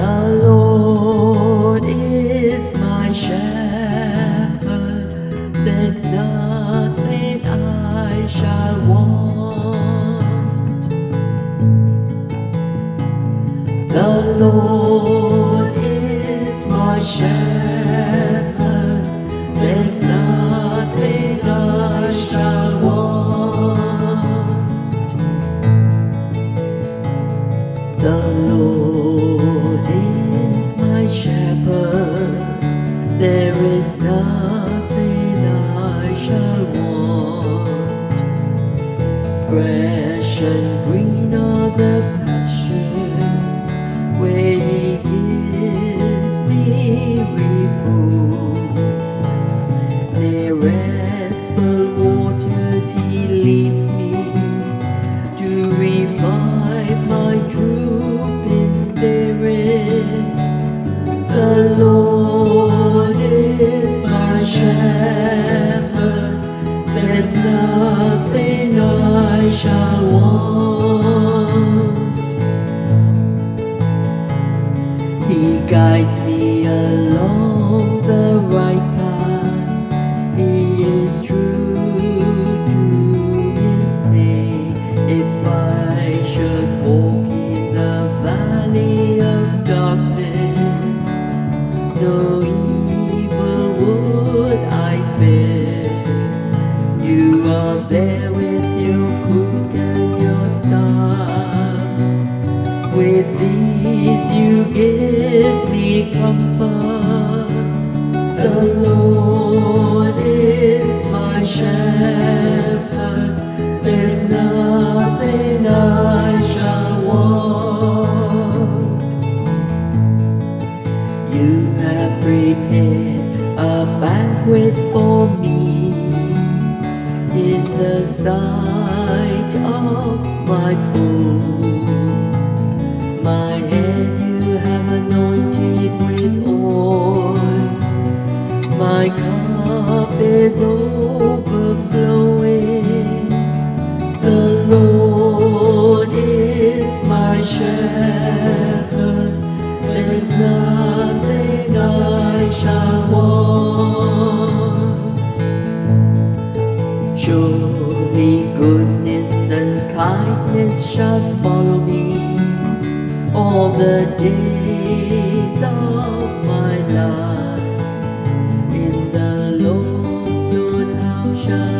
The Lord is my shepherd, there's nothing I shall want. The Lord is my shepherd, there's nothing I shall want. The Lord is my shepherd, there is nothing I shall want. Fresh and green are the pastures where He gives me repose. Near restful waters He leads me to revive my drooping spirit. The Lord is my shepherd, there's nothing I shall want. He guides me along the right path, He is true to His name. If I should walk in the valley of darkness, no evil would I fear. You are there with your crook and your staff. With these you give me comfort. The Lord is my shepherd, there's nothing I shall want. You have prepared a banquet for me in the sight of my foes. My head you have anointed with oil, my cup is overflowing. The Lord is my shepherd, there's nothing I shall want. Surely goodness and kindness shall follow me all the days of my life. In the Lord's own house shall